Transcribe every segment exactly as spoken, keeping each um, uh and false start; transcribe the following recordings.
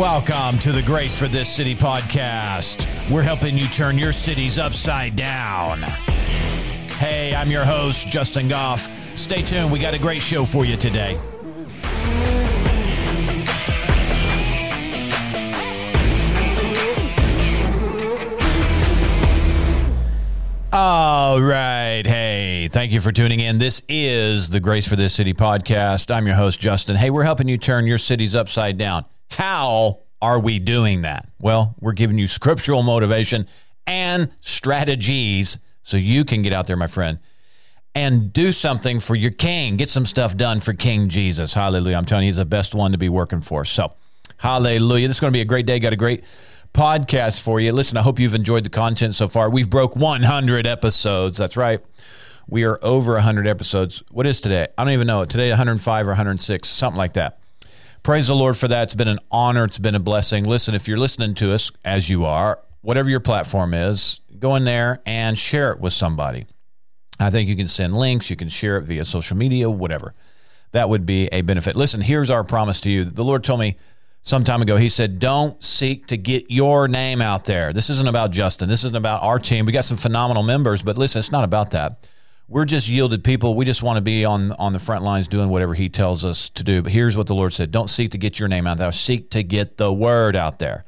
Welcome to the Grace for This City podcast. We're helping you turn your cities upside down. Hey, I'm your host, Justin Goff. Stay tuned. We got a great show for you today. All right. Hey, thank you for tuning in. This is the Grace for This City podcast. I'm your host, Justin. Hey, we're helping you turn your cities upside down. How are we doing that? Well, we're giving you scriptural motivation and strategies so you can get out there, my friend, and do something for your king. Get some stuff done for King Jesus. Hallelujah. I'm telling you, he's the best one to be working for. So, hallelujah. This is going to be a great day. Got a great podcast for you. Listen, I hope you've enjoyed the content so far. We've broke one hundred episodes. That's right. We are over one hundred episodes. What is today? I don't even know. Today, one hundred five or one hundred six, something like that. Praise the Lord for that. It's been an honor. It's been a blessing. Listen, if you're listening to us, as you are, whatever your platform is, go in there and share it with somebody. I think you can send links. You can share it via social media, whatever. That would be a benefit. Listen, here's our promise to you. The Lord told me some time ago, he said, don't seek to get your name out there. This isn't about Justin. This isn't about our team. We got some phenomenal members, but listen, it's not about that. We're just yielded people. We just want to be on, on the front lines doing whatever he tells us to do. But here's what the Lord said. Don't seek to get your name out there. Seek to get the word out there.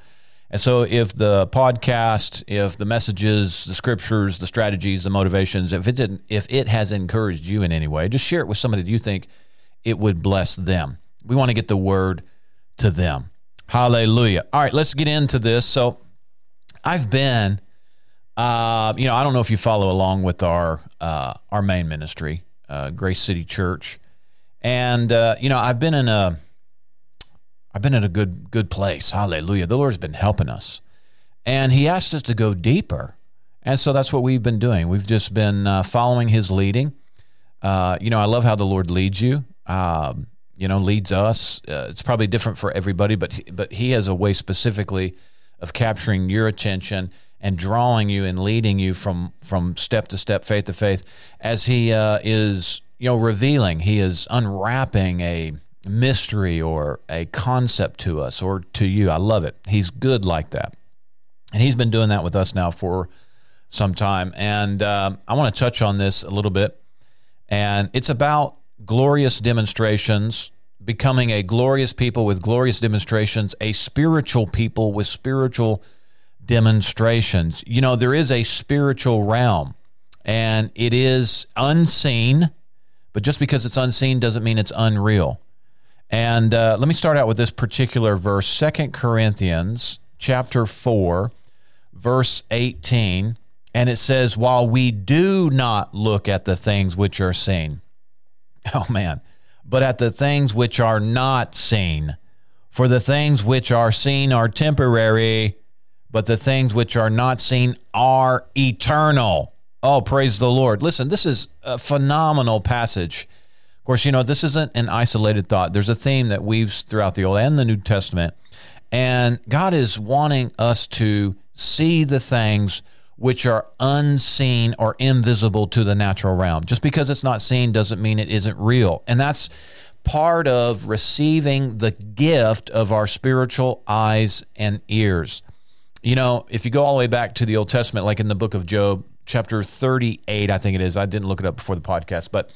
And so if the podcast, if the messages, the scriptures, the strategies, the motivations, if it didn't, if it has encouraged you in any way, just share it with somebody that you think it would bless them. We want to get the word to them. Hallelujah. All right, let's get into this. So I've been, uh, you know, I don't know if you follow along with our uh, our main ministry, uh, Grace City Church, and uh, you know, I've been in a, I've been in a good good place. Hallelujah. The Lord's been helping us, and He asked us to go deeper, and so that's what we've been doing. We've just been uh, following His leading. Uh, you know, I love how the Lord leads you. Um, you know, leads us. Uh, it's probably different for everybody, but he, but he has a way specifically of capturing your attention and drawing you and leading you from, from step to step, faith to faith, as he uh, is, you know, revealing. He is unwrapping a mystery or a concept to us or to you. I love it. He's good like that. And he's been doing that with us now for some time. And um, I want to touch on this a little bit. And it's about glorious demonstrations, becoming a glorious people with glorious demonstrations, a spiritual people with spiritual demonstrations. You know, there is a spiritual realm, and it is unseen, but just because it's unseen doesn't mean it's unreal. And uh, let me start out with this particular verse, Second Corinthians chapter four, verse eighteen, and it says, while we do not look at the things which are seen, Oh, man. but at the things which are not seen. For the things which are seen are temporary, but the things which are not seen are eternal. Oh, praise the Lord. Listen, this is a phenomenal passage. Of course, you know, this isn't an isolated thought. There's a theme that weaves throughout the Old and the New Testament, and God is wanting us to see the things which are unseen or invisible to the natural realm. Just because it's not seen doesn't mean it isn't real. And that's part of receiving the gift of our spiritual eyes and ears. You know, if you go all the way back to the Old Testament, like in the book of Job, chapter thirty-eight, I think it is. I didn't look it up before the podcast. But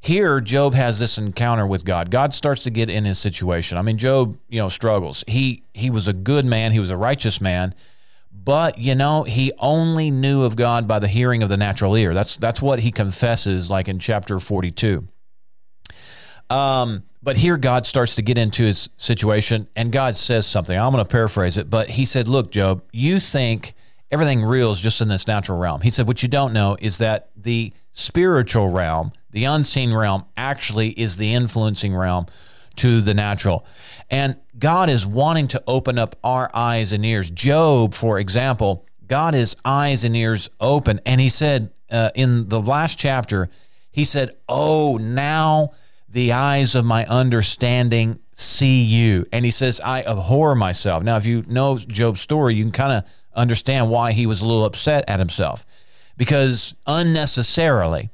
here, Job has this encounter with God. God starts to get in his situation. I mean, Job, you know, struggles. He, he was a good man. He was a righteous man. But, you know, he only knew of God by the hearing of the natural ear. That's that's what he confesses, like in chapter forty-two. Um, but here God starts to get into his situation, and God says something. I'm going to paraphrase it, but he said, look, Job, you think everything real is just in this natural realm. He said, what you don't know is that the spiritual realm, the unseen realm, actually is the influencing realm to the natural. And God is wanting to open up our eyes and ears. Job, for example, God is eyes and ears open. And he said uh, in the last chapter, he said, oh, now the eyes of my understanding see you. And he says, I abhor myself. Now, if you know Job's story, you can kind of understand why he was a little upset at himself, because unnecessarily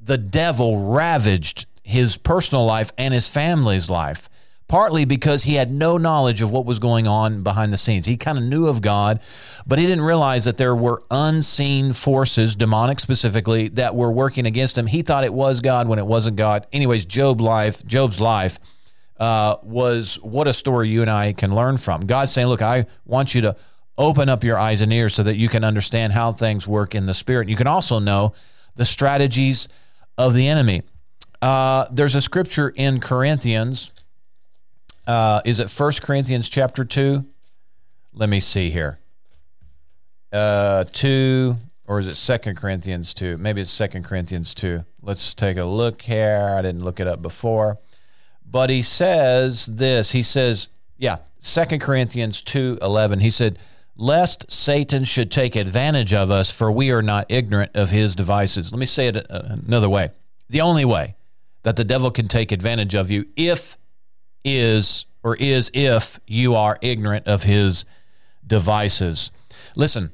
the devil ravaged his personal life and his family's life. partly because he had no knowledge of what was going on behind the scenes. He kind of knew of God, but he didn't realize that there were unseen forces, demonic specifically, that were working against him. He thought it was God when it wasn't God. Anyways, Job life, Job's life uh, was what a story you and I can learn from. God's saying, look, I want you to open up your eyes and ears so that you can understand how things work in the spirit. You can also know the strategies of the enemy. Uh, there's a scripture in Corinthians. Uh, is it First Corinthians chapter two? Let me see here. Uh, two, or is it Second Corinthians two? Maybe it's Second Corinthians two. Let's take a look here. I didn't look it up before. But he says this. He says, yeah, Second Corinthians two eleven. He said, lest Satan should take advantage of us, for we are not ignorant of his devices. Let me say it another way. The only way that the devil can take advantage of you if is or is if you are ignorant of his devices. Listen,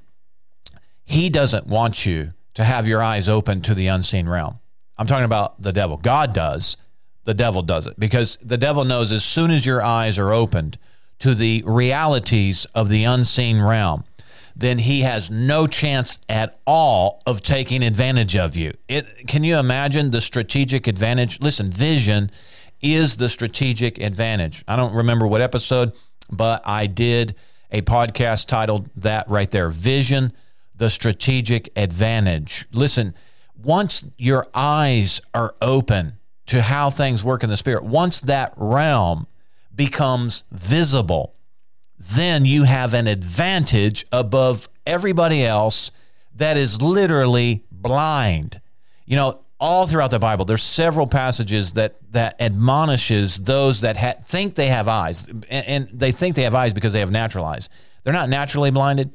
he doesn't want you to have your eyes open to the unseen realm. I'm talking about the devil. God does. The devil doesn't, because the devil knows as soon as your eyes are opened to the realities of the unseen realm, then he has no chance at all of taking advantage of you. It, can you imagine the strategic advantage? Listen, vision is the strategic advantage. I don't remember what episode, but I did a podcast titled that right there, Vision, the Strategic Advantage. Listen, once your eyes are open to how things work in the spirit, once that realm becomes visible, then you have an advantage above everybody else that is literally blind. You know, all throughout the Bible, there's several passages that that admonishes those that ha- think they have eyes, and, and they think they have eyes because they have natural eyes. They're not naturally blinded,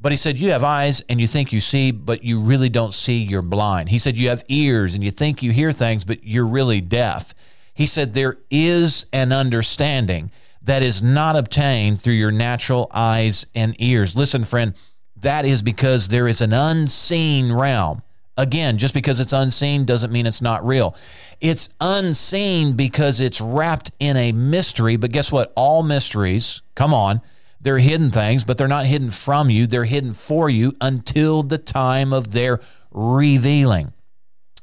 but he said, you have eyes and you think you see, but you really don't see, you're blind. He said, you have ears and you think you hear things, but you're really deaf. He said, there is an understanding that is not obtained through your natural eyes and ears. Listen, friend, that is because there is an unseen realm. Again, just because it's unseen doesn't mean it's not real. It's unseen because it's wrapped in a mystery. But guess what? All mysteries, come on, they're hidden things, but they're not hidden from you. They're hidden for you until the time of their revealing.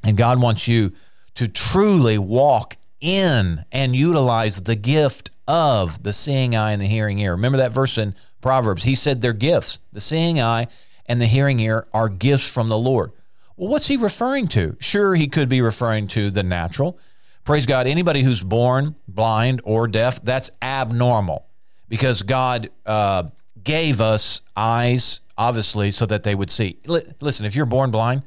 And God wants you to truly walk in and utilize the gift of the seeing eye and the hearing ear. Remember that verse in Proverbs. He said they're gifts. The seeing eye and the hearing ear are gifts from the Lord. Well, what's he referring to? Sure, he could be referring to the natural. Praise God, anybody who's born blind or deaf, that's abnormal, because God uh, gave us eyes, obviously, so that they would see. L- listen, if you're born blind,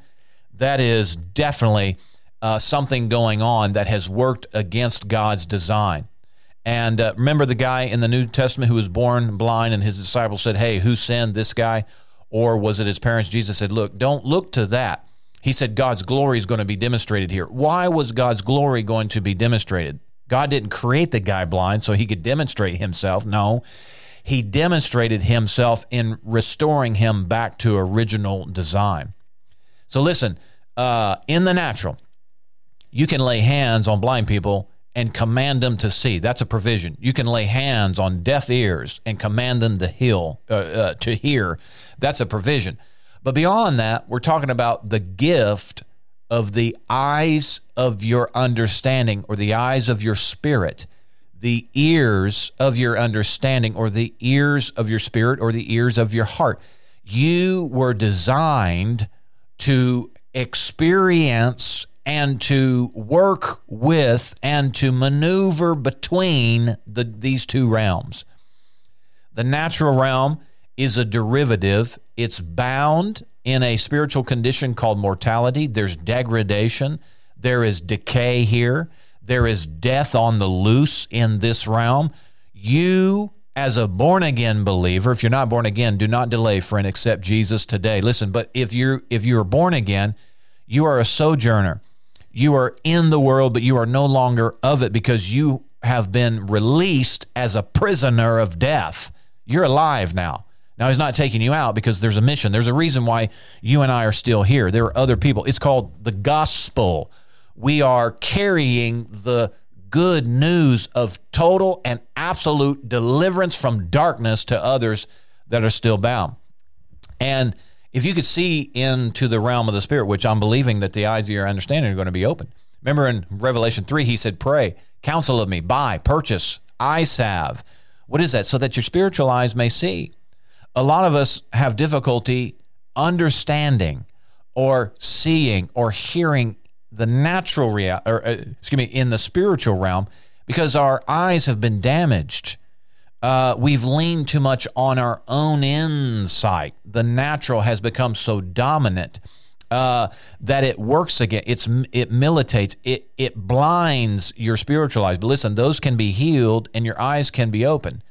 that is definitely Uh, something going on that has worked against God's design. And uh, remember the guy in the New Testament who was born blind, and his disciples said, hey, who sinned, this guy? Or was it his parents? Jesus said, look, don't look to that. He said, God's glory is going to be demonstrated here. Why was God's glory going to be demonstrated? God didn't create the guy blind so he could demonstrate himself. No, he demonstrated himself in restoring him back to original design. So listen, uh, in the natural, you can lay hands on blind people and command them to see. That's a provision. You can lay hands on deaf ears and command them to heal, uh, uh, to hear. That's a provision. But beyond that, we're talking about the gift of the eyes of your understanding, or the eyes of your spirit, the ears of your understanding, or the ears of your spirit, or the ears of your heart. You were designed to experience and to work with and to maneuver between the, these two realms. The natural realm is a derivative. It's bound in a spiritual condition called mortality. There's degradation. There is decay here. There is death on the loose in this realm. You, as a born-again believer, if you're not born again, do not delay, friend, accept Jesus today. Listen, but if you're, if you're born again, you are a sojourner. You are in the world, but you are no longer of it, because you have been released as a prisoner of death. You're alive now. Now, he's not taking you out, because there's a mission. There's a reason why you and I are still here. There are other people. It's called the gospel. We are carrying the good news of total and absolute deliverance from darkness to others that are still bound. And if you could see into the realm of the Spirit, which I'm believing that the eyes of your understanding are going to be open. Remember in Revelation three, he said, pray, counsel of me, buy, purchase, eye salve. What is that? So that your spiritual eyes may see. A lot of us have difficulty understanding or seeing or hearing the natural rea- or uh, excuse me, in the spiritual realm, because our eyes have been damaged. Uh, we've leaned too much on our own insight. The natural has become so dominant uh, that it works again. It's it militates. It it blinds your spiritual eyes. But listen, those can be healed, and your eyes can be open.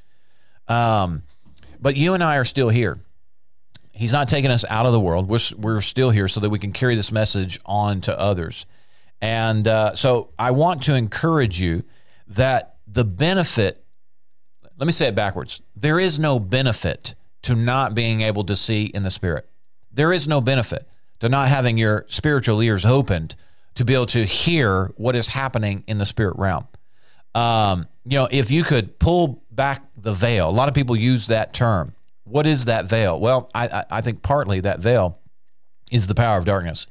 Um, but you and I are still here. He's not taking us out of the world. We're, we're still here so that we can carry this message on to others. And uh, so I want to encourage you that the benefit, let me say it backwards. There is no benefit to not being able to see in the Spirit. There is no benefit to not having your spiritual ears opened to be able to hear what is happening in the spirit realm. Um, you know, if you could pull back the veil, a lot of people use that term. What is that veil? Well, I, I think partly that veil is the power of darkness.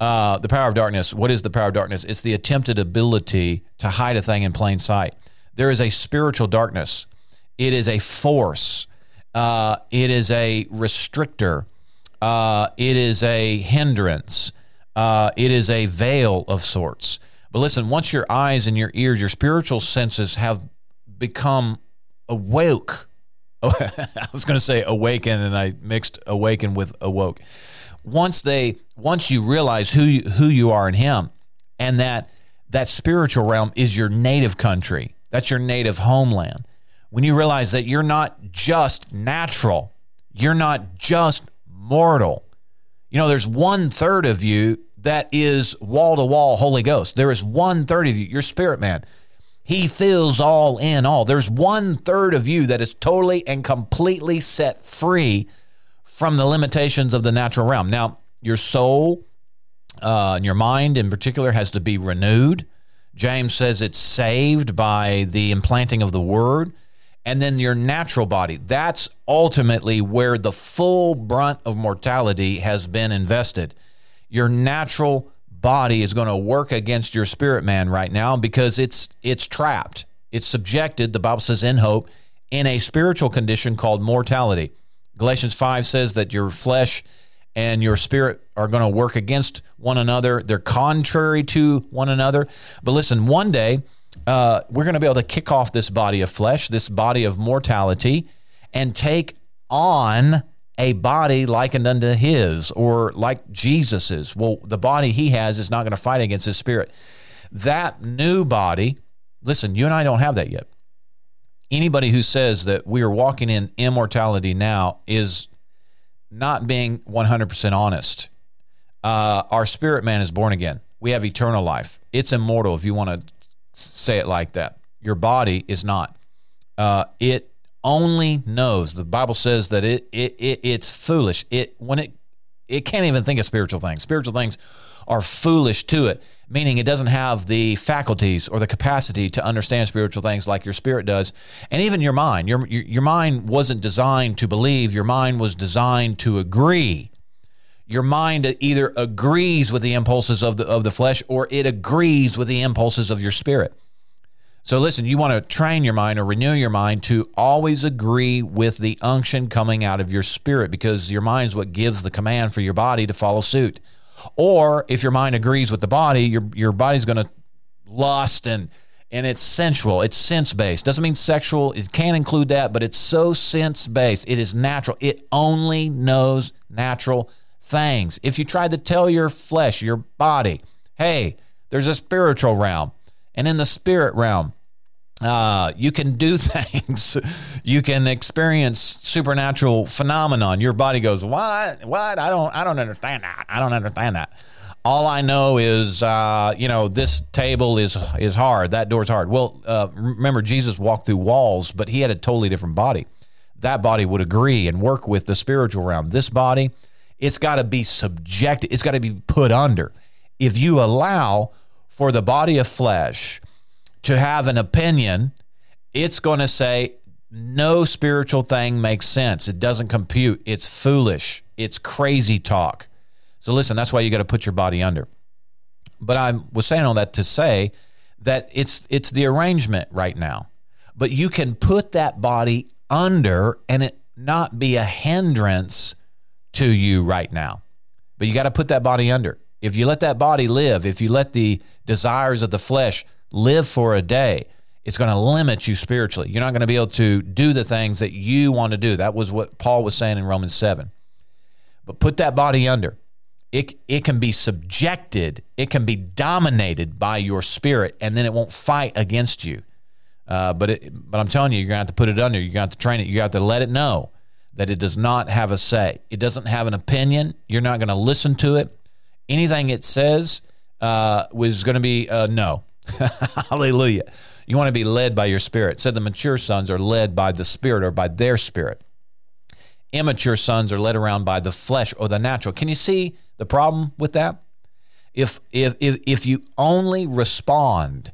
Uh, the power of darkness, what is the power of darkness? It's the attempted ability to hide a thing in plain sight. There is a spiritual darkness. It is a force. Uh, it is a restrictor. Uh, it is a hindrance. Uh, it is a veil of sorts. But listen, once your eyes and your ears, your spiritual senses have become awoke, Oh, I was going to say awaken, and I mixed awaken with awoke. Once they, once you realize who you, who you are in Him, and that that spiritual realm is your native country, that's your native homeland. When you realize that you're not just natural, you're not just mortal. You know, there's one third of you that is wall to wall Holy Ghost. There is one third of you, your spirit man. He fills all in all. There's one third of you that is totally and completely set free from the limitations of the natural realm. Now, your soul uh, and your mind in particular has to be renewed. James says it's saved by the implanting of the word. And then your natural body, that's ultimately where the full brunt of mortality has been invested. Your natural body. Body is going to work against your spirit man right now because it's it's trapped. It's subjected, the Bible says, in hope, in a spiritual condition called mortality. Galatians five says that your flesh and your spirit are going to work against one another. They're contrary to one another. But listen, one day uh, we're going to be able to kick off this body of flesh, this body of mortality, and take on a body likened unto his, or like Jesus's. Well, the body he has is not going to fight against his spirit. That new body, listen, you and I don't have that yet. Anybody who says that we are walking in immortality now is not being one hundred percent honest. Uh, our spirit man is born again. We have eternal life. It's immortal, if you want to say it like that. Your body is not. Uh, it only knows. The Bible says that it, it it it's foolish. It when it it can't even think of spiritual things. Spiritual things are foolish to it, meaning it doesn't have the faculties or the capacity to understand spiritual things like your spirit does, and even your mind. Your your, your mind wasn't designed to believe. Your mind was designed to agree. Your mind either agrees with the impulses of the of the flesh, or it agrees with the impulses of your spirit. So listen, you want to train your mind or renew your mind to always agree with the unction coming out of your spirit, because your mind is what gives the command for your body to follow suit. Or if your mind agrees with the body, your your body's going to lust, and and it's sensual. It's sense-based. Doesn't mean sexual. It can include that, but it's so sense-based. It is natural. It only knows natural things. If you try to tell your flesh, your body, hey, there's a spiritual realm, and in the spirit realm, Uh, you can do things. You can experience supernatural phenomenon. Your body goes, what? What? I don't, I don't understand that. I don't understand that. All I know is, uh, you know, this table is, is hard. That door's hard. Well, uh, remember Jesus walked through walls, but he had a totally different body. That body would agree and work with the spiritual realm. This body, it's got to be subjected. It's got to be put under. If you allow for the body of flesh to have an opinion, it's going to say no spiritual thing makes sense. It doesn't compute. It's foolish. It's crazy talk. So listen, that's why you got to put your body under. But I was saying all that to say that it's it's the arrangement right now. But you can put that body under and it not be a hindrance to you right now. But you got to put that body under. If you let that body live, if you let the desires of the flesh live for a day, it's going to limit you spiritually. You're not going to be able to do the things that you want to do. That was what Paul was saying in Romans seven. But put that body under. It, it can be subjected. It can be dominated by your spirit, and then it won't fight against you. Uh, but it, but I'm telling you, you're going to have to put it under. You're going to have to train it. You're going to have to let it know that it does not have a say. It doesn't have an opinion. You're not going to listen to it. Anything it says uh, was going to be uh, no. Hallelujah. You want to be led by your spirit. It said the mature sons are led by the spirit or by their spirit. Immature sons are led around by the flesh or the natural. Can you see the problem with that? If if if, if you only respond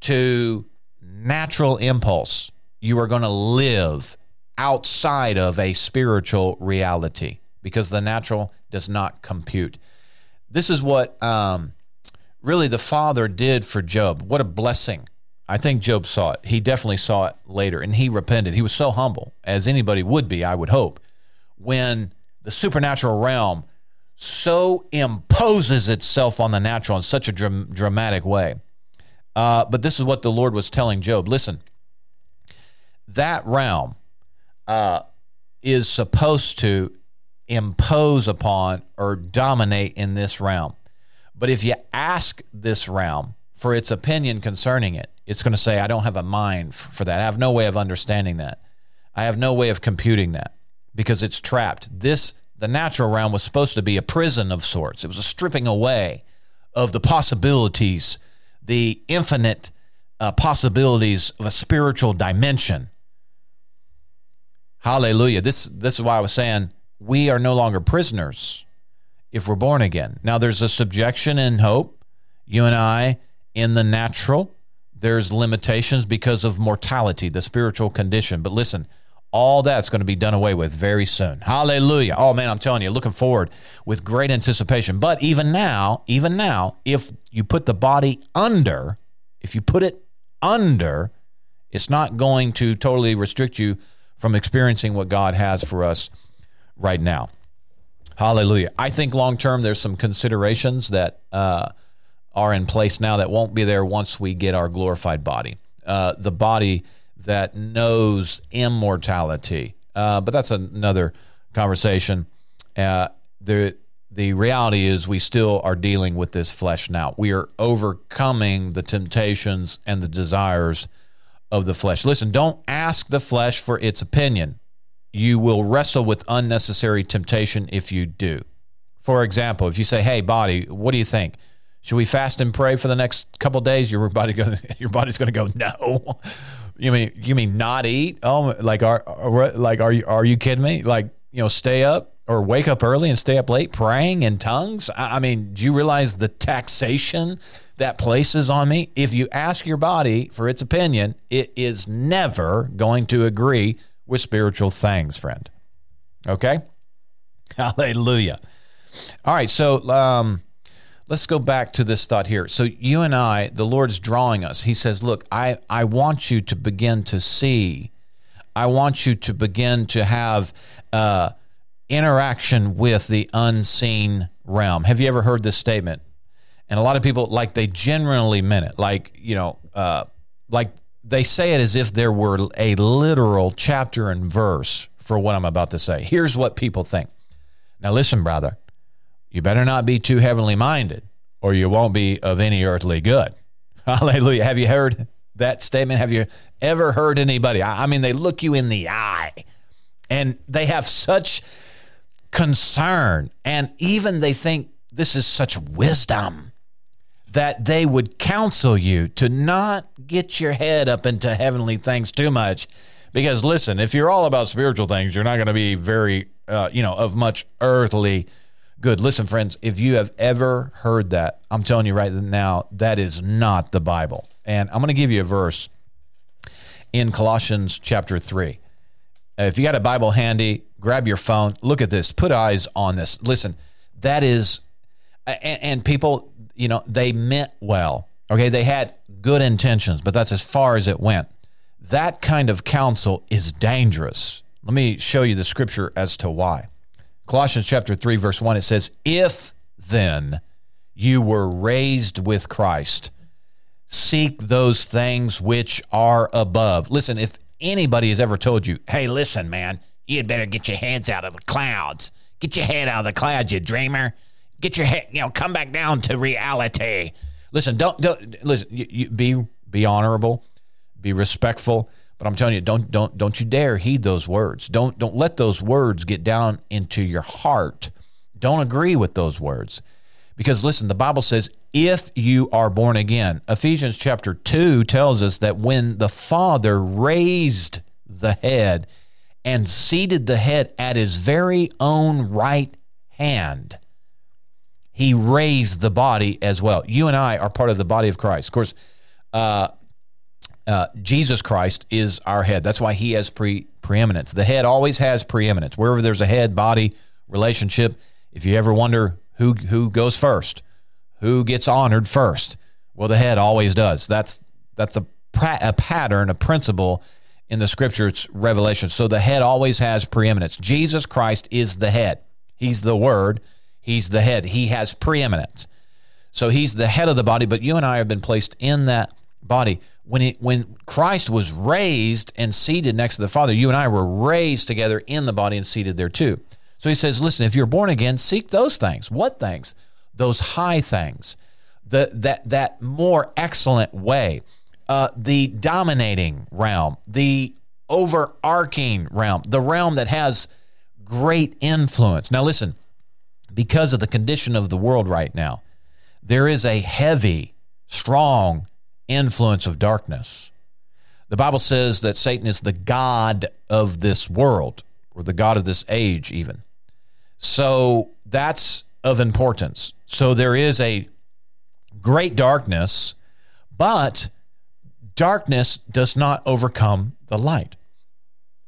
to natural impulse, you are going to live outside of a spiritual reality because the natural does not compute. This is what um, really the Father did for Job. What a blessing. I think Job saw it. He definitely saw it later, and he repented. He was so humble, as anybody would be, I would hope, when the supernatural realm so imposes itself on the natural in such a dram- dramatic way. Uh, but this is what the Lord was telling Job. Listen, that realm uh, is supposed to impose upon or dominate in this realm. But if you ask this realm for its opinion concerning it, it's going to say, I don't have a mind for that. I have no way of understanding that. I have no way of computing that because it's trapped. This, the natural realm was supposed to be a prison of sorts. It was a stripping away of the possibilities, the infinite uh, possibilities of a spiritual dimension. Hallelujah. This, this is why I was saying we are no longer prisoners if we're born again. Now, there's a subjection in hope. You and I in the natural. There's limitations because of mortality, the spiritual condition. But listen, all that's going to be done away with very soon. Hallelujah. Oh, man, I'm telling you, looking forward with great anticipation. But even now, even now, if you put the body under, if you put it under, it's not going to totally restrict you from experiencing what God has for us right now. Hallelujah. I think long-term there's some considerations that uh, are in place now that won't be there once we get our glorified body, uh, the body that knows immortality. Uh, but that's another conversation. Uh, the the reality is we still are dealing with this flesh now. We are overcoming the temptations and the desires of the flesh. Listen, don't ask the flesh for its opinion. You will wrestle with unnecessary temptation if you do. For example, if you say, hey, body, what do you think? Should we fast and pray for the next couple of days? Your body gonna, your body's going to go, no. You mean you mean not eat? Oh, like are like are you are you kidding me? Like, you know, stay up or wake up early and stay up late praying in tongues? I, I mean, do you realize the taxation that places on me? If you ask your body for its opinion, it is never going to agree with spiritual things, friend. Okay? Hallelujah. All right, so um let's go back to this thought here. So you and I, the Lord's drawing us. He says, look, I, I want you to begin to see. I want you to begin to have uh, interaction with the unseen realm. Have you ever heard this statement? And a lot of people, like they generally meant it. Like, you know, uh, like they say it as if there were a literal chapter and verse for what I'm about to say. Here's what people think. Now listen, brother. You better not be too heavenly minded or you won't be of any earthly good. Hallelujah. Have you heard that statement? Have you ever heard anybody? I mean, they look you in the eye and they have such concern and even they think this is such wisdom that they would counsel you to not get your head up into heavenly things too much because, listen, if you're all about spiritual things, you're not going to be very, uh, you know, of much earthly good. Listen, friends, if you have ever heard that, I'm telling you right now, that is not the Bible. And I'm going to give you a verse in Colossians chapter three. If you got a Bible handy, grab your phone, look at this, put eyes on this. Listen, that is, and, and people, you know, they meant well. Okay, they had good intentions, but that's as far as it went. That kind of counsel is dangerous. Let me show you the scripture as to why. Colossians chapter three, verse one, it says, if then you were raised with Christ, seek those things which are above. Listen, if anybody has ever told you, hey, listen, man, you'd better get your heads out of the clouds. Get your head out of the clouds, you dreamer. Get your head, you know, come back down to reality. Listen, don't, don't listen, you, you be, be honorable, be respectful. But I'm telling you, don't don't don't you dare heed those words. Don't don't let those words get down into your heart. Don't agree with those words. Because listen, the Bible says, if you are born again, Ephesians chapter two tells us that when the Father raised the head and seated the head at his very own right hand, he raised the body as well. You and I are part of the body of Christ. Of course, uh, Uh, Jesus Christ is our head. That's why he has pre- preeminence. The head always has preeminence. Wherever there's a head-body relationship, if you ever wonder who who goes first, who gets honored first, well, the head always does. That's that's a, pra- a pattern, a principle in the Scripture. It's Revelation. So the head always has preeminence. Jesus Christ is the head. He's the Word. He's the head. He has preeminence. So he's the head of the body, but you and I have been placed in that body. When it, when Christ was raised and seated next to the Father, you and I were raised together in the body and seated there too. So he says, listen, if you're born again, seek those things. What things? Those high things, the that that more excellent way, uh, the dominating realm, the overarching realm, the realm that has great influence. Now listen, because of the condition of the world right now, there is a heavy, strong influence of darkness. The Bible says that Satan is the god of this world, or the god of this age even. So that's of importance. So there is a great darkness, but darkness does not overcome the light.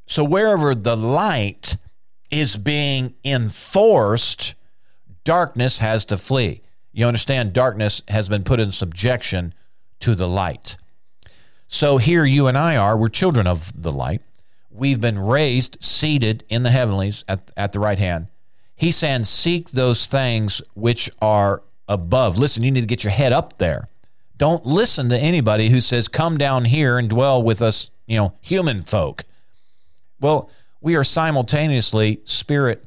So wherever the light is being enforced, darkness has to flee. You understand, darkness has been put in subjection to the light. So here you and I are, we're children of the light. We've been raised, seated in the heavenlies at, at the right hand. He's saying, seek those things which are above. Listen, you need to get your head up there. Don't listen to anybody who says, come down here and dwell with us, you know, human folk. Well, we are simultaneously spirit,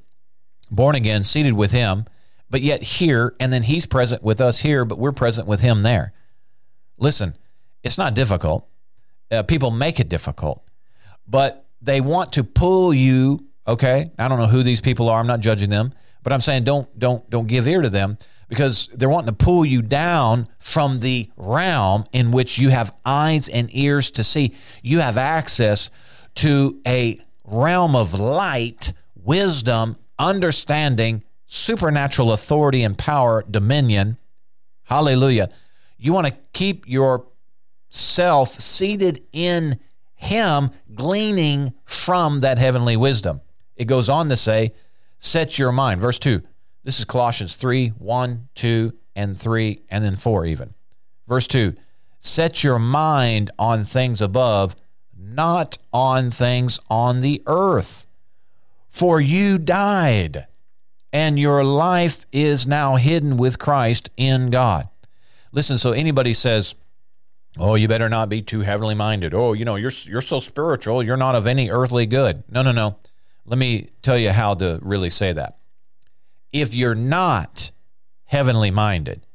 born again, seated with him, but yet here, and then he's present with us here, but we're present with him there. Listen, it's not difficult. Uh, people make it difficult, but they want to pull you. Okay, I don't know who these people are. I'm not judging them, but I'm saying don't don't don't give ear to them, because they're wanting to pull you down from the realm in which you have eyes and ears to see. You have access to a realm of light, wisdom, understanding, supernatural authority and power, dominion. Hallelujah. You want to keep yourself seated in him, gleaning from that heavenly wisdom. It goes on to say, set your mind. Verse two, this is Colossians three, one, two, and three, and then four even. Verse two, set your mind on things above, not on things on the earth. For you died, and your life is now hidden with Christ in God. Listen, so anybody says, oh, you better not be too heavenly minded. Oh, you know, you're you're so spiritual, you're not of any earthly good. No, no, no. Let me tell you how to really say that. If you're not heavenly minded,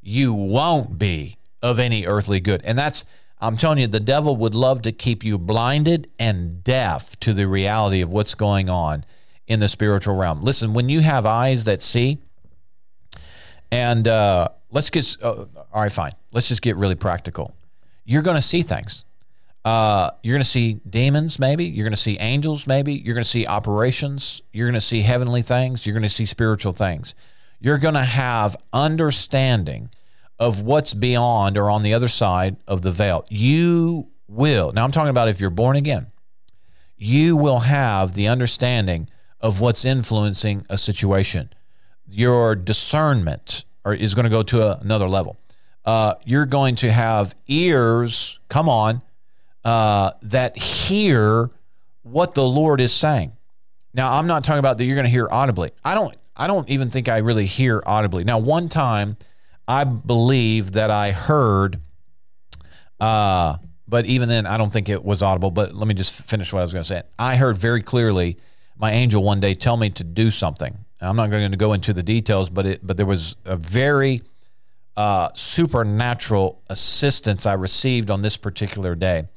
you won't be of any earthly good. And that's, I'm telling you, the devil would love to keep you blinded and deaf to the reality of what's going on in the spiritual realm. Listen, when you have eyes that see, and uh, let's get, uh, all right, fine. Let's just get really practical. You're going to see things. Uh, you're going to see demons, maybe. You're going to see angels, maybe. You're going to see operations. You're going to see heavenly things. You're going to see spiritual things. You're going to have understanding of what's beyond or on the other side of the veil. You will, now I'm talking about if you're born again, you will have the understanding of what's influencing a situation. Your discernment or is going to go to a, another level. Uh, you're going to have ears, come on, uh, that hear what the Lord is saying. Now, I'm not talking about that you're going to hear audibly. I don't I don't even think I really hear audibly. Now, one time, I believe that I heard, uh, but even then, I don't think it was audible. But let me just finish what I was going to say. I heard very clearly my angel one day tell me to do something. I'm not going to go into the details, but it, but there was a very uh, supernatural assistance I received on this particular day.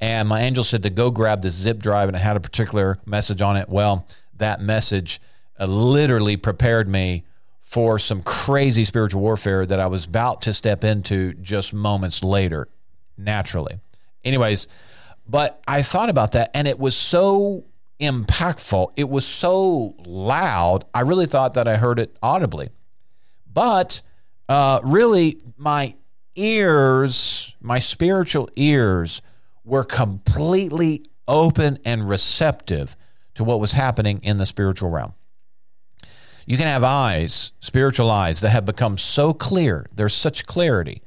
And my angel said to go grab this zip drive, and it had a particular message on it. Well, that message uh, literally prepared me for some crazy spiritual warfare that I was about to step into just moments later, naturally. Anyways, but I thought about that, and it was so impactful. It was so loud. I really thought that I heard it audibly. But uh, really, my ears, my spiritual ears were completely open and receptive to what was happening in the spiritual realm. You can have eyes, spiritual eyes, that have become so clear. There's such clarity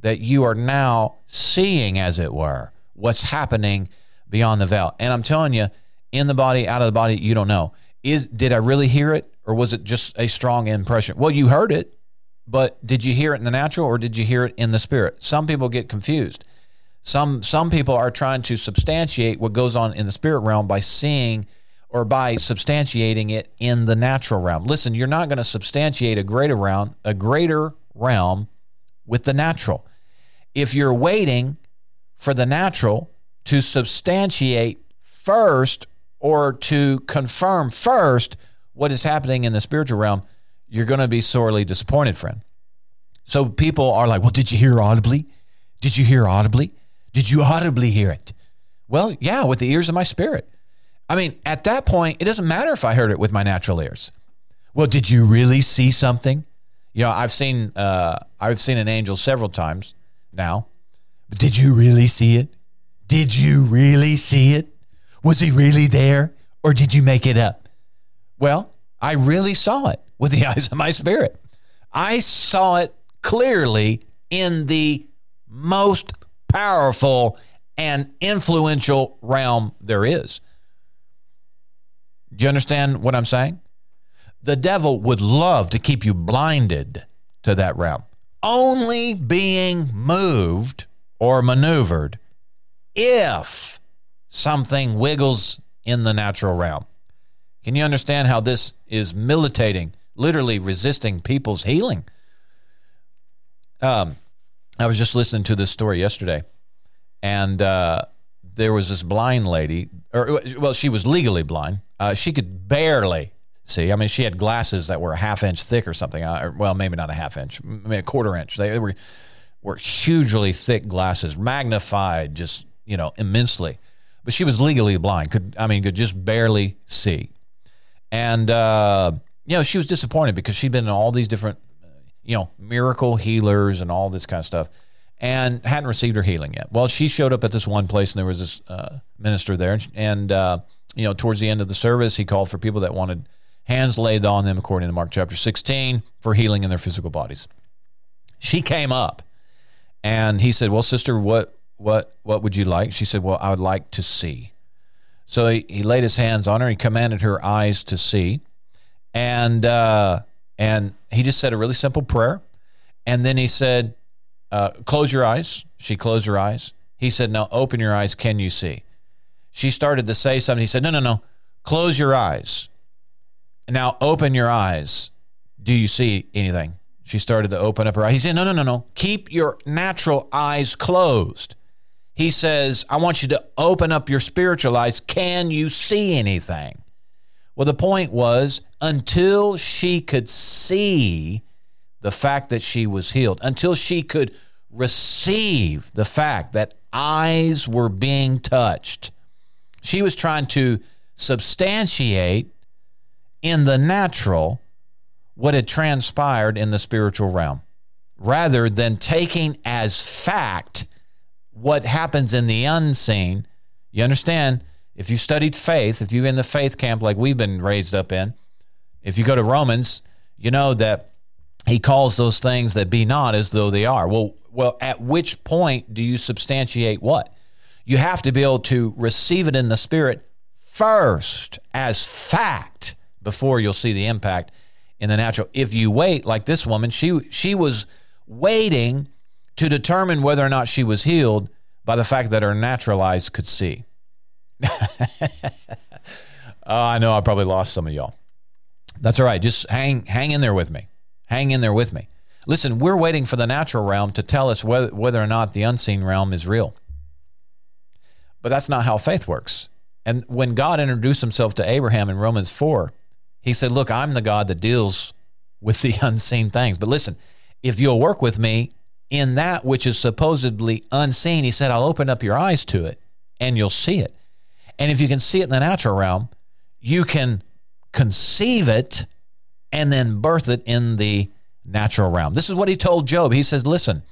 that you are now seeing, as it were, what's happening beyond the veil. And I'm telling you, in the body, out of the body, you don't know. Is did I really hear it, or was it just a strong impression? Well, you heard it, but did you hear it in the natural, or did you hear it in the spirit? Some people get confused. Some some people are trying to substantiate what goes on in the spirit realm by seeing or by substantiating it in the natural realm. Listen, you're not going to substantiate a greater realm, a greater realm with the natural. If you're waiting for the natural to substantiate first or to confirm first what is happening in the spiritual realm, you're going to be sorely disappointed, friend. So people are like, well, did you hear audibly? Did you hear audibly? Did you audibly hear it? Well, yeah, with the ears of my spirit. I mean, at that point, it doesn't matter if I heard it with my natural ears. Well, did you really see something? You know, I've seen uh, I've seen an angel several times now. But did you really see it? Did you really see it? Was he really there, or did you make it up? Well, I really saw it with the eyes of my spirit. I saw it clearly in the most powerful and influential realm there is. Do you understand what I'm saying? The devil would love to keep you blinded to that realm. Only being moved or maneuvered if something wiggles in the natural realm. Can you understand how this is militating, literally resisting people's healing? Um, I was just listening to this story yesterday, and uh, there was this blind lady, or well, she was legally blind. Uh, she could barely see. I mean, she had glasses that were a half inch thick or something. I, well, maybe not a half inch, maybe a quarter inch. They were were hugely thick glasses, magnified just, you know, immensely. But she was legally blind. Could I mean, could just barely see. And, uh, you know, she was disappointed because she'd been in all these different, you know, miracle healers and all this kind of stuff, and hadn't received her healing yet. Well, she showed up at this one place, and there was this uh, minister there, and, and uh, you know, towards the end of the service, he called for people that wanted hands laid on them, according to Mark chapter sixteen, for healing in their physical bodies. She came up, and he said, well, sister, what what, what would you like? She said, well, I would like to see. So he, he laid his hands on her. He commanded her eyes to see, and uh, and he just said a really simple prayer, and then he said, uh, close your eyes. She closed her eyes. He said, now open your eyes. Can you see? She started to say something. He said, no, no, no, close your eyes. Now open your eyes. Do you see anything? She started to open up her eyes. He said, no, no, no, no, keep your natural eyes closed. He says, I want you to open up your spiritual eyes. Can you see anything? Well, the point was, until she could see the fact that she was healed, until she could receive the fact that eyes were being touched, she was trying to substantiate in the natural what had transpired in the spiritual realm. rather than taking as fact what happens in the unseen. You understand? If you studied faith, if you're in the faith camp like we've been raised up in, if you go to Romans, you know that he calls those things that be not as though they are. Well, well, at which point do you substantiate what? You have to be able to receive it in the Spirit first as fact before you'll see the impact in the natural. If you wait, like this woman, she she was waiting to determine whether or not she was healed by the fact that her natural eyes could see. uh, I know I probably lost some of y'all. That's all right. Just hang hang in there with me. Hang in there with me. Listen, we're waiting for the natural realm to tell us whether, whether or not the unseen realm is real. But that's not how faith works. And when God introduced himself to Abraham in Romans four, he said, look, I'm the God that deals with the unseen things. But listen, if you'll work with me in that which is supposedly unseen, he said, I'll open up your eyes to it and you'll see it. And if you can see it in the natural realm, you can conceive it and then birth it in the natural realm. This is what he told Job. He says, listen,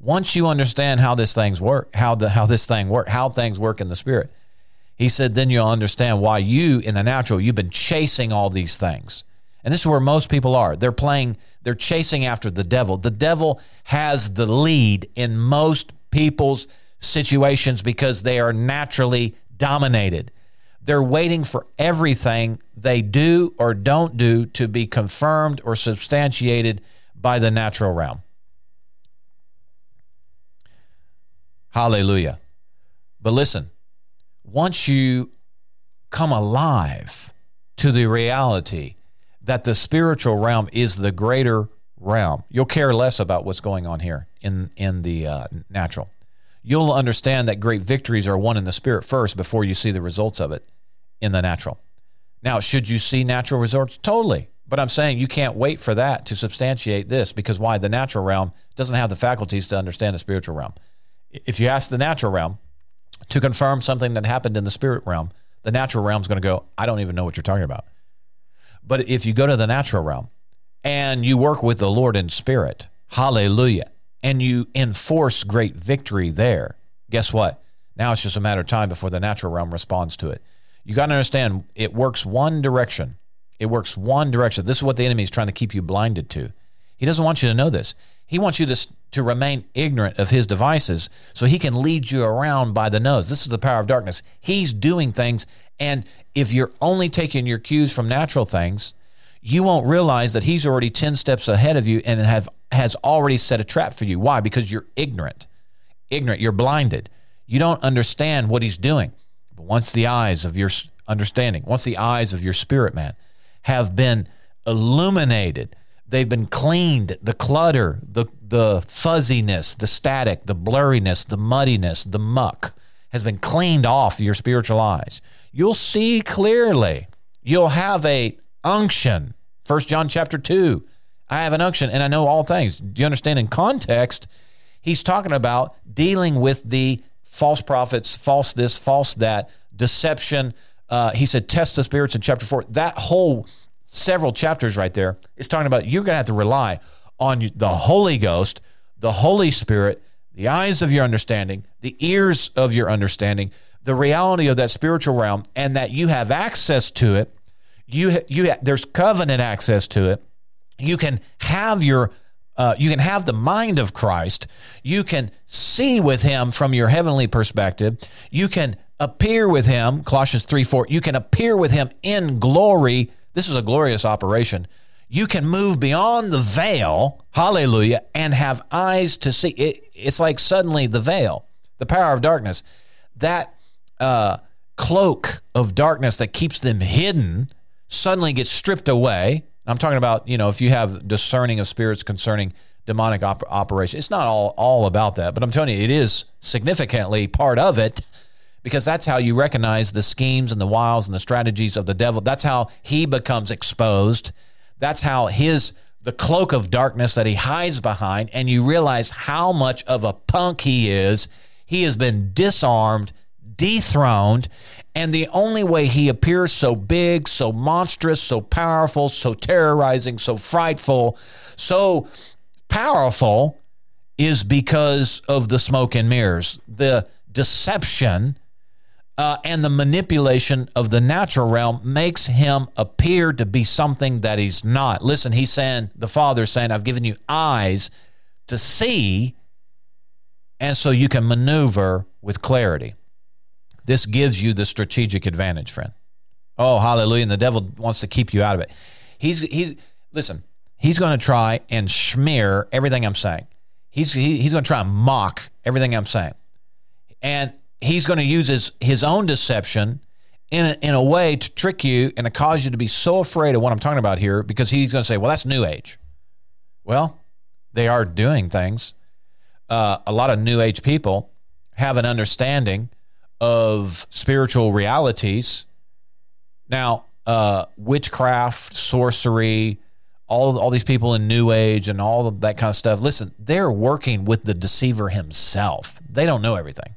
once you understand how this things work, how the how this thing work, how things work in the Spirit, he said, then you'll understand why you in the natural, you've been chasing all these things. And this is where most people are. They're playing, they're chasing after the devil. The devil has the lead in most people's situations because they are naturally dominated. They're waiting for everything they do or don't do to be confirmed or substantiated by the natural realm. Hallelujah. But listen, once you come alive to the reality that the spiritual realm is the greater realm, you'll care less about what's going on here in, in the uh, natural. You'll understand that great victories are won in the Spirit first before you see the results of it in the natural. Now, should you see natural results? Totally. But I'm saying you can't wait for that to substantiate this, because why? The natural realm doesn't have the faculties to understand the spiritual realm. If you ask the natural realm to confirm something that happened in the spirit realm, the natural realm's going to go, I don't even know what you're talking about. But if you go to the natural realm and you work with the Lord in spirit, hallelujah, and you enforce great victory there, guess what? Now it's just a matter of time before the natural realm responds to it. You got to understand, it works one direction. It works one direction. This is what the enemy is trying to keep you blinded to. He doesn't want you to know this. He wants you to to remain ignorant of his devices so he can lead you around by the nose. This is the power of darkness. He's doing things, and if you're only taking your cues from natural things, you won't realize that he's already ten steps ahead of you and have has already set a trap for you. Why? Because you're ignorant. Ignorant, you're blinded. You don't understand what he's doing. But once the eyes of your understanding, once the eyes of your spirit man have been illuminated, they've been cleaned, the clutter, the the fuzziness, the static, the blurriness, the muddiness, the muck has been cleaned off your spiritual eyes. You'll see clearly. You'll have a unction. First John chapter two, I have an unction and I know all things. Do you understand? In context, he's talking about dealing with the false prophets, false this, false that, deception. Uh, he said, test the spirits in chapter four. That whole several chapters right there is talking about you're going to have to rely on the Holy Ghost, the Holy Spirit, the eyes of your understanding, the ears of your understanding, the reality of that spiritual realm, and that you have access to it. You you there's covenant access to it. You can have your uh, you can have the mind of Christ. You can see with him from your heavenly perspective. You can appear with him. Colossians three four. You can appear with him in glory. This is a glorious operation. You can move beyond the veil, hallelujah, and have eyes to see. It, it's like suddenly the veil, the power of darkness, that uh, cloak of darkness that keeps them hidden suddenly gets stripped away. I'm talking about, you know, if you have discerning of spirits concerning demonic op- operation. It's not all, all about that, but I'm telling you, it is significantly part of it, because that's how you recognize the schemes and the wiles and the strategies of the devil. That's how he becomes exposed. That's how his the cloak of darkness that he hides behind, and you realize how much of a punk he is. He has been disarmed, dethroned, and the only way he appears so big, so monstrous, so powerful, so terrorizing, so frightful, so powerful is because of the smoke and mirrors, the deception uh, and the manipulation of the natural realm makes him appear to be something that he's not. Listen, he's saying, the Father's saying, I've given you eyes to see, and so you can maneuver with clarity. This gives you the strategic advantage, friend. Oh, hallelujah. And the devil wants to keep you out of it. He's, he's listen, he's going to try and smear everything I'm saying. He's he, he's going to try and mock everything I'm saying. And he's going to use his, his own deception in a, in a way to trick you and to cause you to be so afraid of what I'm talking about here, because he's going to say, well, that's New Age. Well, they are doing things. Uh, a lot of New Age people have an understanding of spiritual realities. Now, uh, witchcraft, sorcery, all all these people in New Age and all of that kind of stuff. Listen, they're working with the deceiver himself. They don't know everything.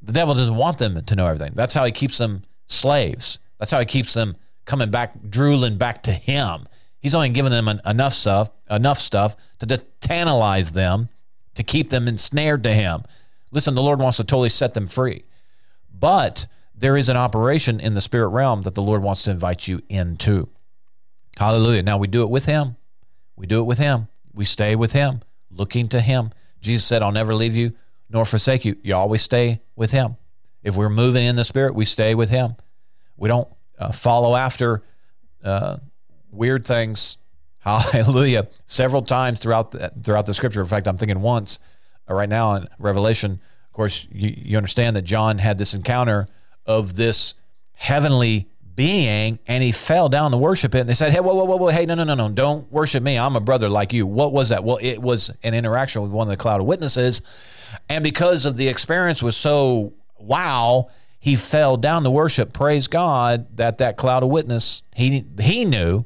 The devil doesn't want them to know everything. That's how he keeps them slaves. That's how he keeps them coming back, drooling back to him. He's only giving them an, enough stuff, enough stuff to, to tantalize them, to keep them ensnared to him. Listen, the Lord wants to totally set them free. But there is an operation in the spirit realm that the Lord wants to invite you into. Hallelujah. Now, we do it with him. We do it with him. We stay with him, looking to him. Jesus said, I'll never leave you nor forsake you. You always stay with him. If we're moving in the spirit, we stay with him. We don't uh, follow after uh, weird things. Hallelujah. Several times throughout the, throughout the scripture. In fact, I'm thinking once uh, right now in Revelation. Of course, you, you understand that John had this encounter of this heavenly being, and he fell down to worship it. And they said, hey, whoa, whoa, whoa, whoa, hey, no, no, no, no, don't worship me. I'm a brother like you. What was that? Well, it was an interaction with one of the cloud of witnesses. And because of the experience was so wow, he fell down to worship. Praise God that that cloud of witness, he he knew.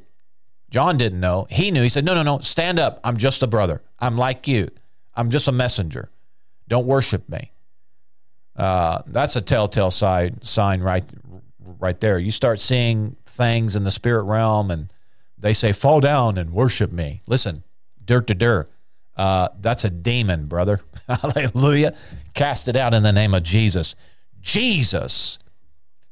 John didn't know. He knew. He said, no, no, no, stand up. I'm just a brother. I'm like you. I'm just a messenger. Don't worship me. Uh, that's a telltale side, sign right, right there. You start seeing things in the spirit realm, and they say, fall down and worship me. Listen, dirt to dirt. Uh, that's a demon, brother. Hallelujah. Cast it out in the name of Jesus. Jesus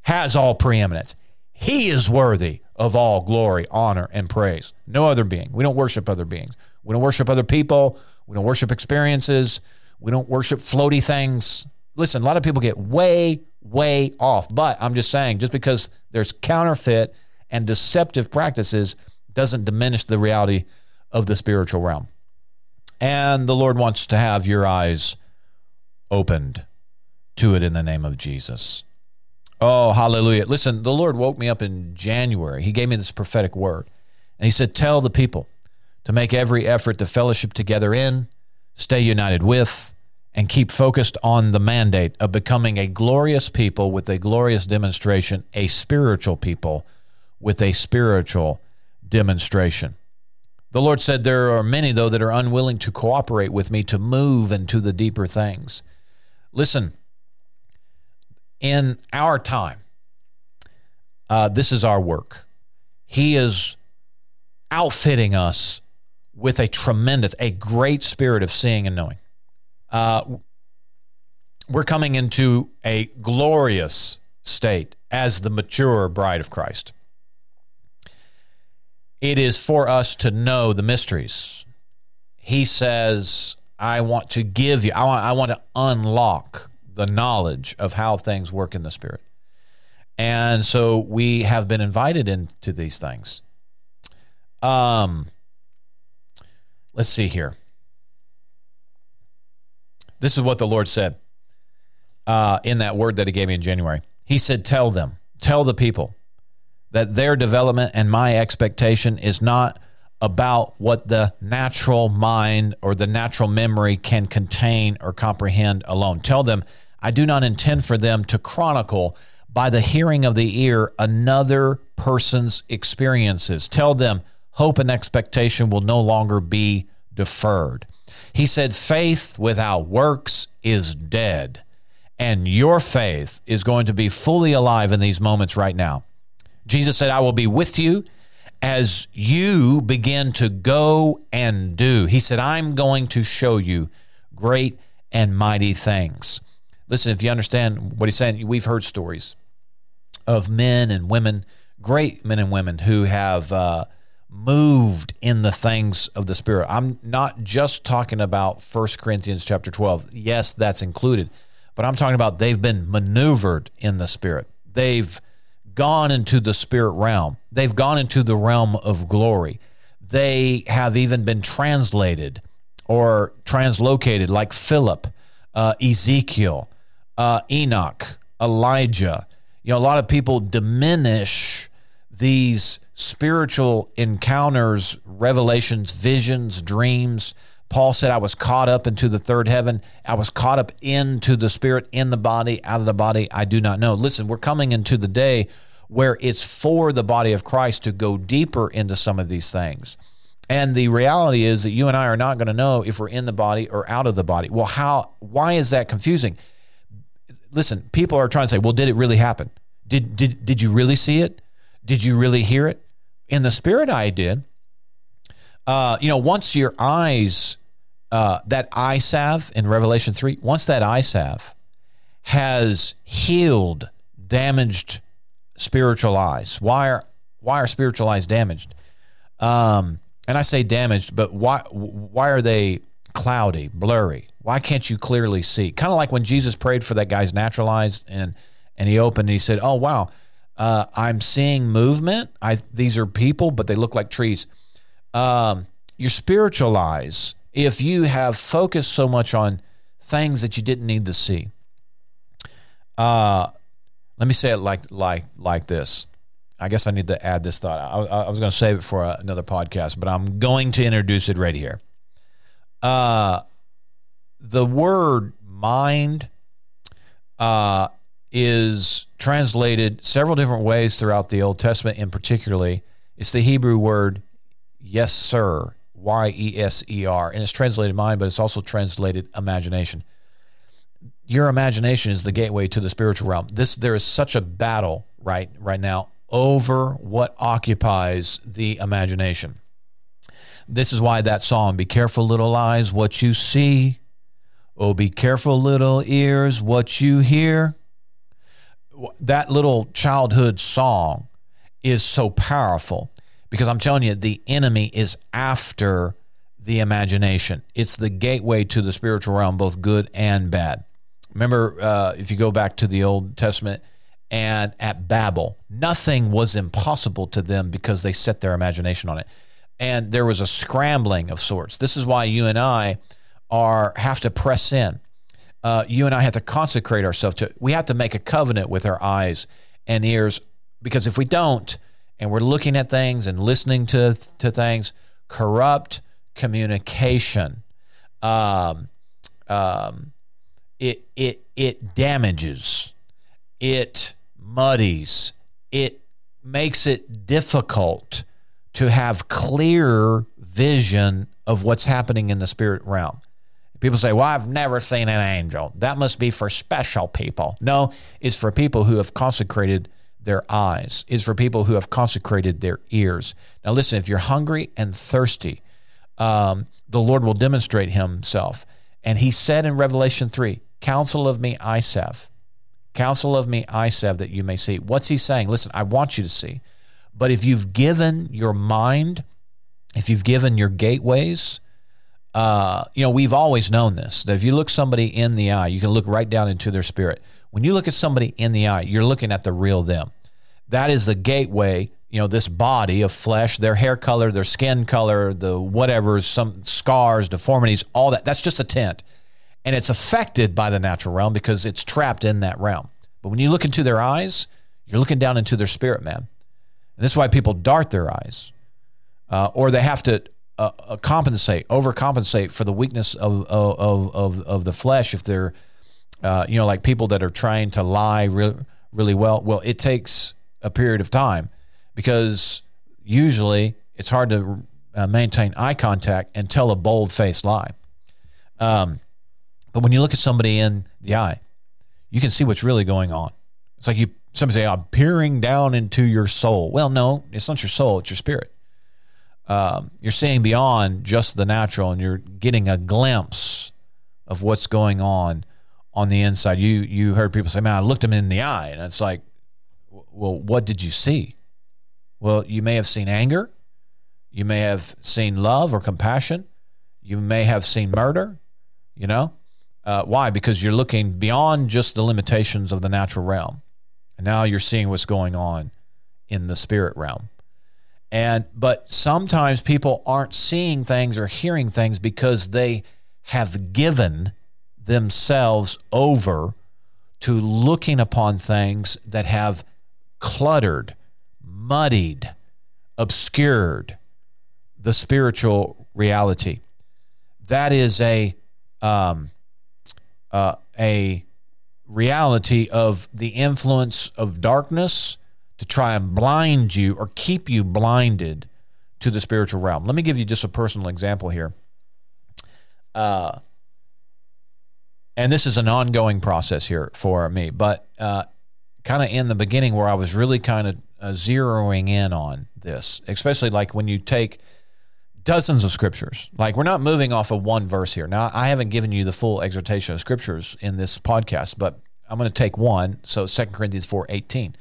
has all preeminence. He is worthy of all glory, honor, and praise. No other being. We don't worship other beings. We don't worship other people. We don't worship experiences. We don't worship floaty things. Listen, a lot of people get way, way off. But I'm just saying, just because there's counterfeit and deceptive practices doesn't diminish the reality of the spiritual realm. And the Lord wants to have your eyes opened to it in the name of Jesus. Oh, hallelujah. Listen, the Lord woke me up in January. He gave me this prophetic word. And he said, tell the people to make every effort to fellowship together in, stay united with, and keep focused on the mandate of becoming a glorious people with a glorious demonstration, a spiritual people with a spiritual demonstration. The Lord said, there are many, though, that are unwilling to cooperate with me to move into the deeper things. Listen, in our time, uh, this is our work. He is outfitting us with a tremendous, a great spirit of seeing and knowing. Uh, we're coming into a glorious state as the mature bride of Christ. It is for us to know the mysteries. He says, I want to give you, I want, I want to unlock the knowledge of how things work in the spirit. And so we have been invited into these things. Um, let's see here. This is what the Lord said uh, in that word that he gave me in January. He said, tell them, tell the people that their development and my expectation is not about what the natural mind or the natural memory can contain or comprehend alone. Tell them, I do not intend for them to chronicle by the hearing of the ear another person's experiences. Tell them, hope and expectation will no longer be deferred. He said, faith without works is dead, and your faith is going to be fully alive in these moments right now. Jesus said, I will be with you, as you begin to go and do. He said, I'm going to show you great and mighty things. Listen, if you understand what he's saying, we've heard stories of men and women, great men and women who have uh, moved in the things of the Spirit. I'm not just talking about First Corinthians chapter twelve. Yes, that's included, but I'm talking about they've been maneuvered in the Spirit. They've gone into the spirit realm. They've gone into the realm of glory. They have even been translated or translocated, like Philip, uh, Ezekiel, uh, Enoch, Elijah. You know, a lot of people diminish these spiritual encounters, revelations, visions, dreams. Paul said, I was caught up into the third heaven. I was caught up into the Spirit, in the body, out of the body. I do not know. Listen, we're coming into the day where it's for the body of Christ to go deeper into some of these things. And the reality is that you and I are not going to know if we're in the body or out of the body. Well, how? Why is that confusing? Listen, people are trying to say, well, did it really happen? Did, did, did you really see it? Did you really hear it? In the Spirit, I did. Uh, you know, once your eyes... Uh, that eye salve in Revelation three, once that eye salve has healed damaged spiritual eyes. Why are why are spiritual eyes damaged? Um, and I say damaged, but why why are they cloudy, blurry? Why can't you clearly see? Kind of like when Jesus prayed for that guy's natural eyes, and and he opened and he said, "Oh wow, uh, I'm seeing movement. I these are people, but they look like trees." Um, your spiritual eyes. If you have focused so much on things that you didn't need to see. Uh, let me say it like like like this. I guess I need to add this thought. I, I was going to save it for a, another podcast, but I'm going to introduce it right here. Uh, the word mind uh, is translated several different ways throughout the Old Testament, and particularly it's the Hebrew word yeser. Y E S E R, and it's translated mind, but it's also translated imagination. Your imagination is the gateway to the spiritual realm. This there is such a battle right right now over what occupies the imagination. This is why that song, be careful little eyes, what you see. Oh, be careful little ears, what you hear. That little childhood song is so powerful. Because I'm telling you, the enemy is after the imagination. It's the gateway to the spiritual realm, both good and bad. Remember, uh, if you go back to the Old Testament and at Babel, nothing was impossible to them because they set their imagination on it. And there was a scrambling of sorts. This is why you and I are have to press in. Uh, you and I have to consecrate ourselves to, we have to make a covenant with our eyes and ears, because if we don't, and we're looking at things and listening to to things, corrupt communication, um, um, it it it damages, it muddies, it makes it difficult to have clear vision of what's happening in the spirit realm. People say, well, I've never seen an angel. That must be for special people. No, it's for people who have consecrated their eyes, is for people who have consecrated their ears. Now listen, if you're hungry and thirsty, um, the Lord will demonstrate himself. And he said in Revelation three, counsel of me, I salve. Counsel of me, I salve, that you may see. What's he saying? Listen, I want you to see. But if you've given your mind, if you've given your gateways, uh, you know, we've always known this, that if you look somebody in the eye, you can look right down into their spirit. When you look at somebody in the eye, you're looking at the real them. That is the gateway, you know, this body of flesh, their hair color, their skin color, the whatever, some scars, deformities, all that. That's just a tent. And it's affected by the natural realm because it's trapped in that realm. But when you look into their eyes, you're looking down into their spirit, man. And this is why people dart their eyes. Uh, or they have to uh, uh, compensate, overcompensate for the weakness of, of, of, of the flesh if they're, Uh, you know, like people that are trying to lie re- really well. Well, it takes a period of time because usually it's hard to uh, maintain eye contact and tell a bold-faced lie. Um, but when you look at somebody in the eye, you can see what's really going on. It's like you Some say, I'm peering down into your soul. Well, no, it's not your soul, it's your spirit. Um, you're seeing beyond just the natural, and you're getting a glimpse of what's going on on the inside. You you heard people say, man, I looked him in the eye. And it's like, well, what did you see? Well, you may have seen anger. You may have seen love or compassion. You may have seen murder, you know. Uh, why? Because you're looking beyond just the limitations of the natural realm. And now you're seeing what's going on in the spirit realm. And but sometimes people aren't seeing things or hearing things because they have given themselves over to looking upon things that have cluttered, muddied, obscured the spiritual reality. That is a um, uh, a reality of the influence of darkness to try and blind you or keep you blinded to the spiritual realm. Let me give you just a personal example here. Uh, and this is an ongoing process here for me, but uh, kind of in the beginning where I was really kind of uh, zeroing in on this, especially like when you take dozens of scriptures. Like, we're not moving off of one verse here. Now, I haven't given you the full exhortation of scriptures in this podcast, but I'm going to take one. So Second Corinthians four eighteen.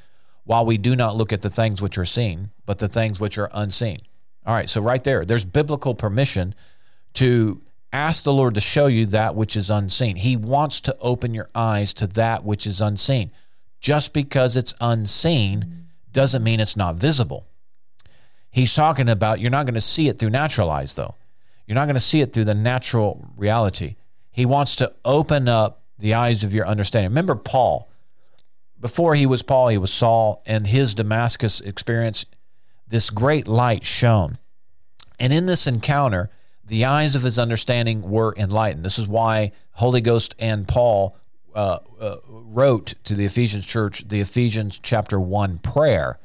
While we do not look at the things which are seen, but the things which are unseen. All right, so right there, there's biblical permission to ask the Lord to show you that which is unseen. He wants to open your eyes to that which is unseen. Just because it's unseen doesn't mean it's not visible. He's talking about you're not going to see it through natural eyes, though. You're not going to see it through the natural reality. He wants to open up the eyes of your understanding. Remember Paul. Before he was Paul, he was Saul, and his Damascus experience, this great light shone. And in this encounter, the eyes of his understanding were enlightened. This is why Holy Ghost and Paul uh, uh, wrote to the Ephesians church, the Ephesians chapter one prayer.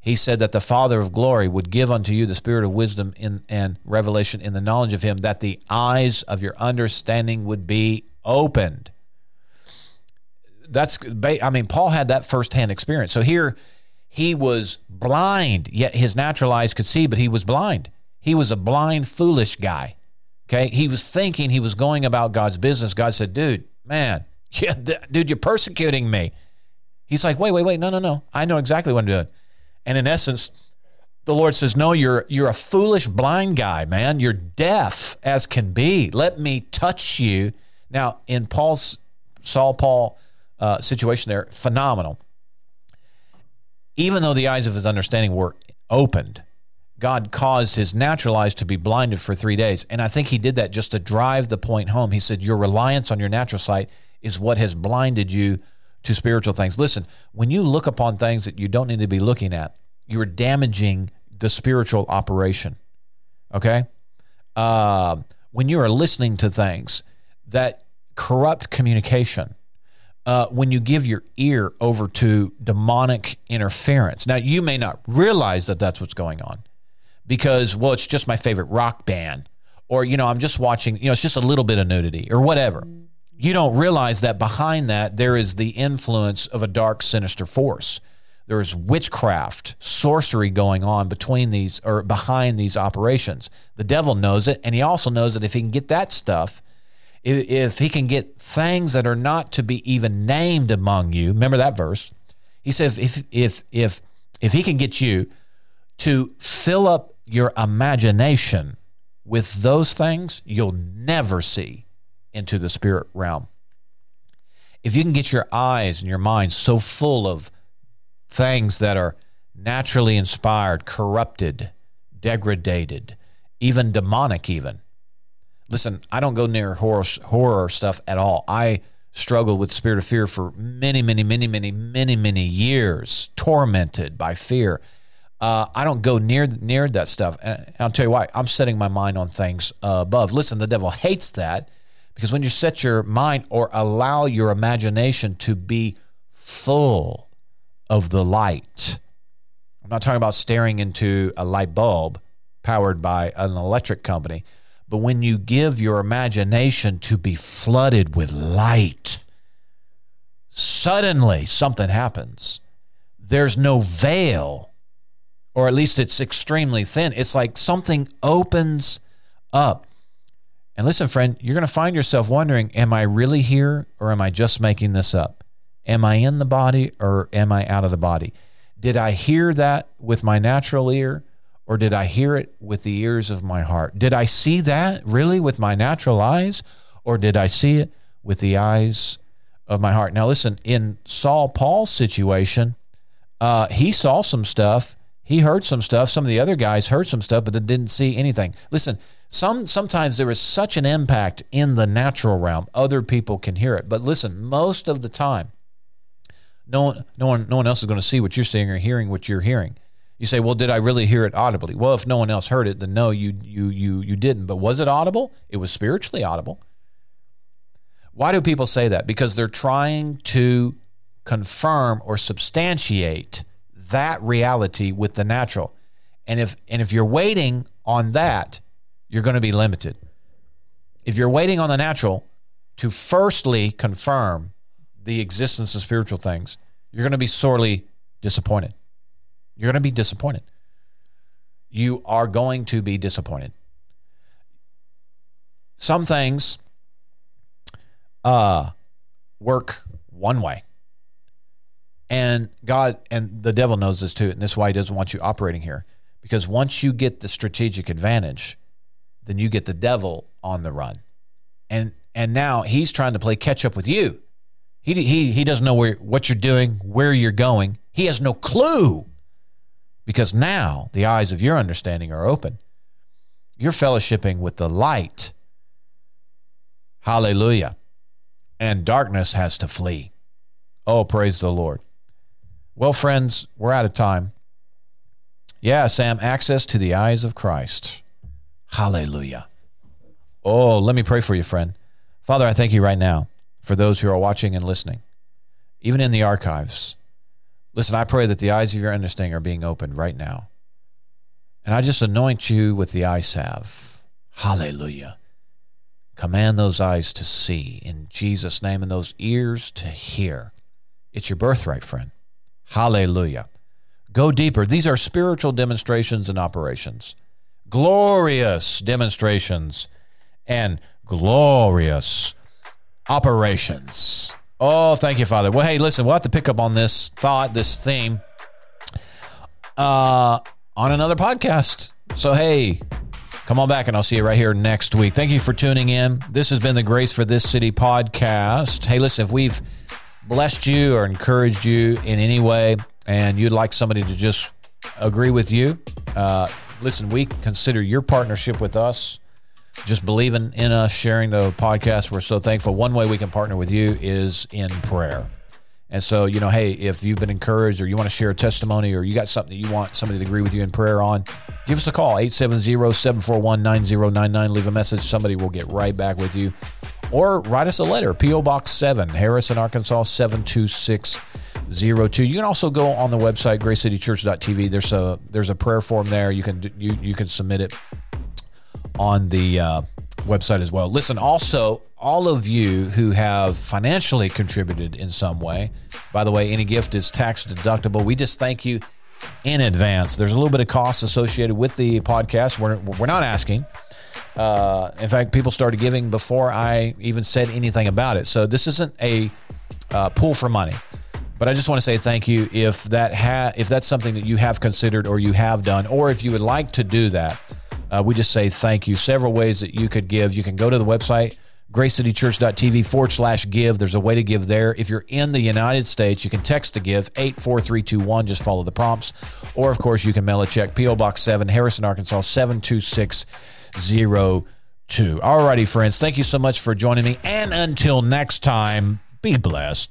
He said that the Father of glory would give unto you the spirit of wisdom in, and revelation in the knowledge of him, that the eyes of your understanding would be opened. That's, I mean, Paul had that firsthand experience. So here he was blind, yet his natural eyes could see, but he was blind. He was a blind, foolish guy, okay? He was thinking he was going about God's business. God said, dude, man, yeah, th- dude, you're persecuting me. He's like, wait, wait, wait, no, no, no. I know exactly what I'm doing. And in essence, the Lord says, no, you're you're a foolish blind guy, man. You're deaf as can be. Let me touch you. Now, in Paul's, Saul, Paul, Uh, situation there, phenomenal. Even though the eyes of his understanding were opened, God caused his natural eyes to be blinded for three days. And I think he did that just to drive the point home. He said, your reliance on your natural sight is what has blinded you to spiritual things. Listen, when you look upon things that you don't need to be looking at, you're damaging the spiritual operation, okay? Uh, when you are listening to things that corrupt communication, Uh, when you give your ear over to demonic interference. Now, you may not realize that that's what's going on because, well, it's just my favorite rock band, or, you know, I'm just watching, you know, it's just a little bit of nudity or whatever. You don't realize that behind that there is the influence of a dark, sinister force. There is witchcraft, sorcery going on between these or behind these operations. The devil knows it, and he also knows that if he can get that stuff, if he can get things that are not to be even named among you, remember that verse. He said, if if if if he can get you to fill up your imagination with those things you'll never see into the spirit realm. If you can get your eyes and your mind so full of things that are naturally inspired, corrupted, degraded, even demonic, even. Listen, I don't go near horror, horror stuff at all. I struggled with spirit of fear for many, many, many, many, many, many years, tormented by fear. Uh, I don't go near near that stuff. And I'll tell you why. I'm setting my mind on things uh, above. Listen, the devil hates that because when you set your mind or allow your imagination to be full of the light, I'm not talking about staring into a light bulb powered by an electric company, but when you give your imagination to be flooded with light, suddenly something happens. there's no veil, or at least it's extremely thin. It's like something opens up. And listen, friend, you're going to find yourself wondering, am I really here or am I just making this up? Am I in the body or am I out of the body? Did I hear that with my natural ear or did I hear it with the ears of my heart? Did I see that really with my natural eyes or did I see it with the eyes of my heart? Now, listen, in Saul Paul's situation, uh, he saw some stuff. He heard some stuff. Some of the other guys heard some stuff, but they didn't see anything. Listen, some sometimes there is such an impact in the natural realm. Other people can hear it. But listen, most of the time, no one, no one, no one else is going to see what you're seeing or hearing what you're hearing. You say, well, did I really hear it audibly? Well, if no one else heard it, then no, you you you you didn't. But was it audible? It was spiritually audible. Why do people say that? Because they're trying to confirm or substantiate that reality with the natural. And if and if you're waiting on that, you're going to be limited. If you're waiting on the natural to firstly confirm the existence of spiritual things, you're going to be sorely disappointed. You're going to be disappointed. You are going to be disappointed. Some things uh, work one way. And God, and the devil knows this too, and that's why he doesn't want you operating here. Because once you get the strategic advantage, then you get the devil on the run. And and now he's trying to play catch up with you. He he he doesn't know where what you're doing, where you're going. He has no clue. Because now the eyes of your understanding are open. You're fellowshipping with the light. Hallelujah. And darkness has to flee. Oh, praise the Lord. Well, friends, we're out of time. Yeah, Sam, access to the eyes of Christ. Hallelujah. Oh, let me pray for you, friend. Father, I thank you right now for those who are watching and listening, even in the archives. Listen, I pray that the eyes of your understanding are being opened right now. And I just anoint you with the eye salve. Hallelujah. Command those eyes to see in Jesus' name and those ears to hear. It's your birthright, friend. Hallelujah. Go deeper. These are spiritual demonstrations and operations. Glorious demonstrations and glorious operations. Oh, thank you, Father. Well, hey, listen, we'll have to pick up on this thought, this theme, uh, on another podcast. So, hey, come on back and I'll see you right here next week. Thank you for tuning in. This has been the Grace for This City podcast. Hey, listen, if we've blessed you or encouraged you in any way and you'd like somebody to just agree with you, uh, listen, we consider your partnership with us, just believing in us, sharing the podcast. We're so thankful. One way we can partner with you is in prayer. And so, you know, hey, if you've been encouraged or you want to share a testimony or you got something you want somebody to agree with you in prayer on, give us a call, eight seven zero, seven four one, nine zero nine nine. Leave a message. Somebody will get right back with you. Or write us a letter, P O Box seven, Harrison, Arkansas, seven two six zero two. You can also go on the website, grace city church dot t v. There's a there's a prayer form there. You can you you can submit it on the uh, website as well. Listen, also, all of you who have financially contributed in some way, by the way, any gift is tax deductible. We just thank you in advance. There's a little bit of cost associated with the podcast. We're, we're not asking. Uh, in fact, people started giving before I even said anything about it. So this isn't a uh, pull for money. But I just want to say thank you if that ha- if that's something that you have considered or you have done, or if you would like to do that. Uh, we just say thank you. Several ways that you could give. You can go to the website, gracecitychurch.tv forward slash give. There's a way to give there. If you're in the United States, you can text to give eight four three two one. Just follow the prompts. Or, of course, you can mail a check. P O Box seven, Harrison, Arkansas, seven two six zero two. All righty, friends. Thank you so much for joining me. And until next time, be blessed.